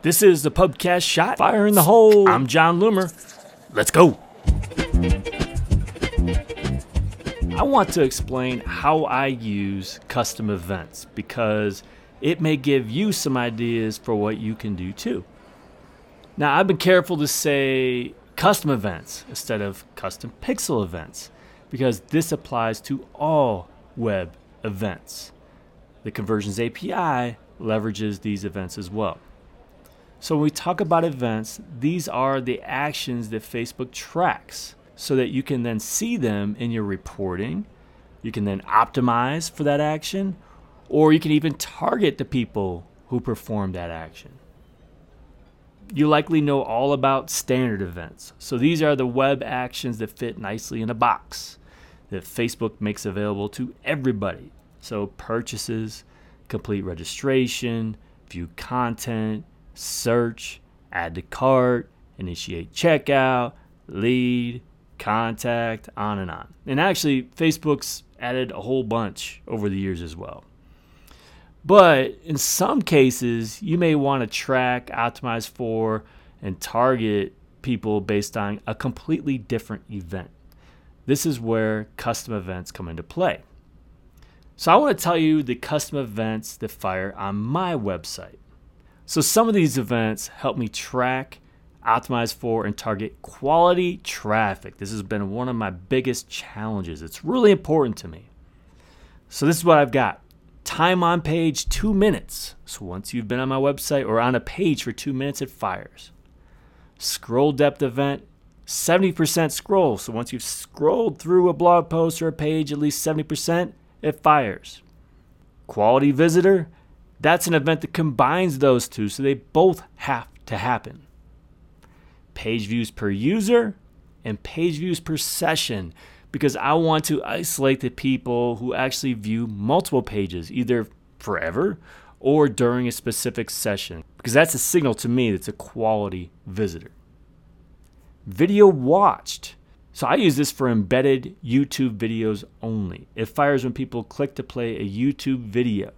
This is the PubCast Shot. Fire in the hole. I'm John Loomer. Let's go. I want to explain how I use custom events because it may give you some ideas for what you can do too. Now, I've been careful to say custom events instead of custom pixel events because this applies to all web events. The Conversions API leverages these events as well. So when we talk about events, these are the actions that Facebook tracks so that you can then see them in your reporting. You can then optimize for that action, or you can even target the people who perform that action. You likely know all about standard events. So these are the web actions that fit nicely in a box that Facebook makes available to everybody. So purchases, complete registration, view content, search, add to cart, initiate checkout, lead, contact, on and on. And actually, Facebook's added a whole bunch over the years as well. But in some cases, you may want to track, optimize for, and target people based on a completely different event. This is where custom events come into play. So I want to tell you the custom events that fire on my website. So some of these events help me track, optimize for, and target quality traffic. This has been one of my biggest challenges. It's really important to me. So this is what I've got. Time on page, 2 minutes. So once you've been on my website or on a page for 2 minutes, it fires. Scroll depth event, 70% scroll. So once you've scrolled through a blog post or a page at least 70%, it fires. Quality visitor, that's an event that combines those two, so they both have to happen. Page views per user and page views per session, because I want to isolate the people who actually view multiple pages, either forever or during a specific session, because that's a signal to me that's a quality visitor. Video watched. So I use this for embedded YouTube videos only. It fires when people click to play a YouTube video.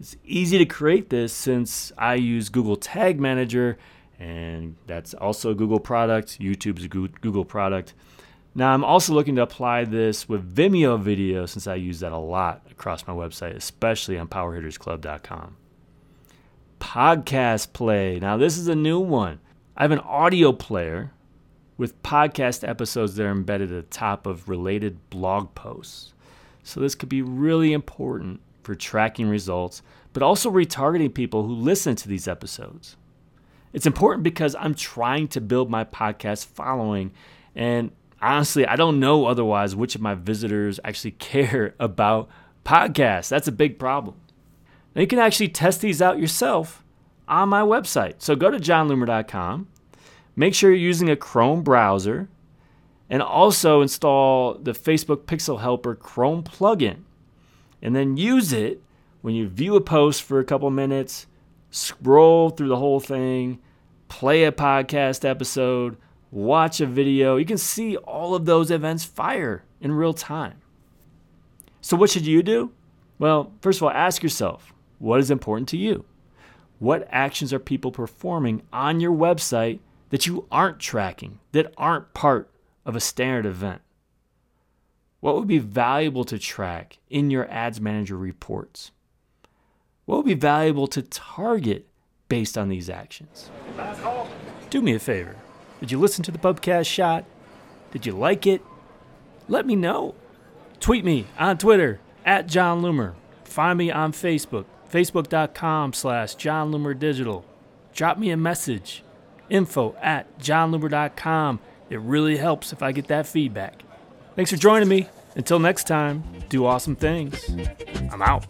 It's easy to create this since I use Google Tag Manager, and that's also a Google product. YouTube's a Google product. Now I'm also looking to apply this with Vimeo video since I use that a lot across my website, especially on PowerHittersClub.com. Podcast play. Now this is a new one. I have an audio player with podcast episodes that are embedded at the top of related blog posts. So this could be really important for tracking results, but also retargeting people who listen to these episodes. It's important because I'm trying to build my podcast following, and honestly, I don't know otherwise which of my visitors actually care about podcasts. That's a big problem. Now you can actually test these out yourself on my website. So go to johnloomer.com, make sure you're using a Chrome browser, and also install the Facebook Pixel Helper Chrome plugin. And then use it when you view a post for a couple minutes, scroll through the whole thing, play a podcast episode, watch a video. You can see all of those events fire in real time. So what should you do? Well, first of all, ask yourself, what is important to you? What actions are people performing on your website that you aren't tracking, that aren't part of a standard event? What would be valuable to track in your Ads Manager reports? What would be valuable to target based on these actions? Do me a favor. Did you listen to the PubCast Shot? Did you like it? Let me know. Tweet me on Twitter, @JohnLoomer. Find me on Facebook, facebook.com/JohnLoomerDigital. Drop me a message, info@JohnLoomer.com. It really helps if I get that feedback. Thanks for joining me. Until next time, do awesome things. I'm out.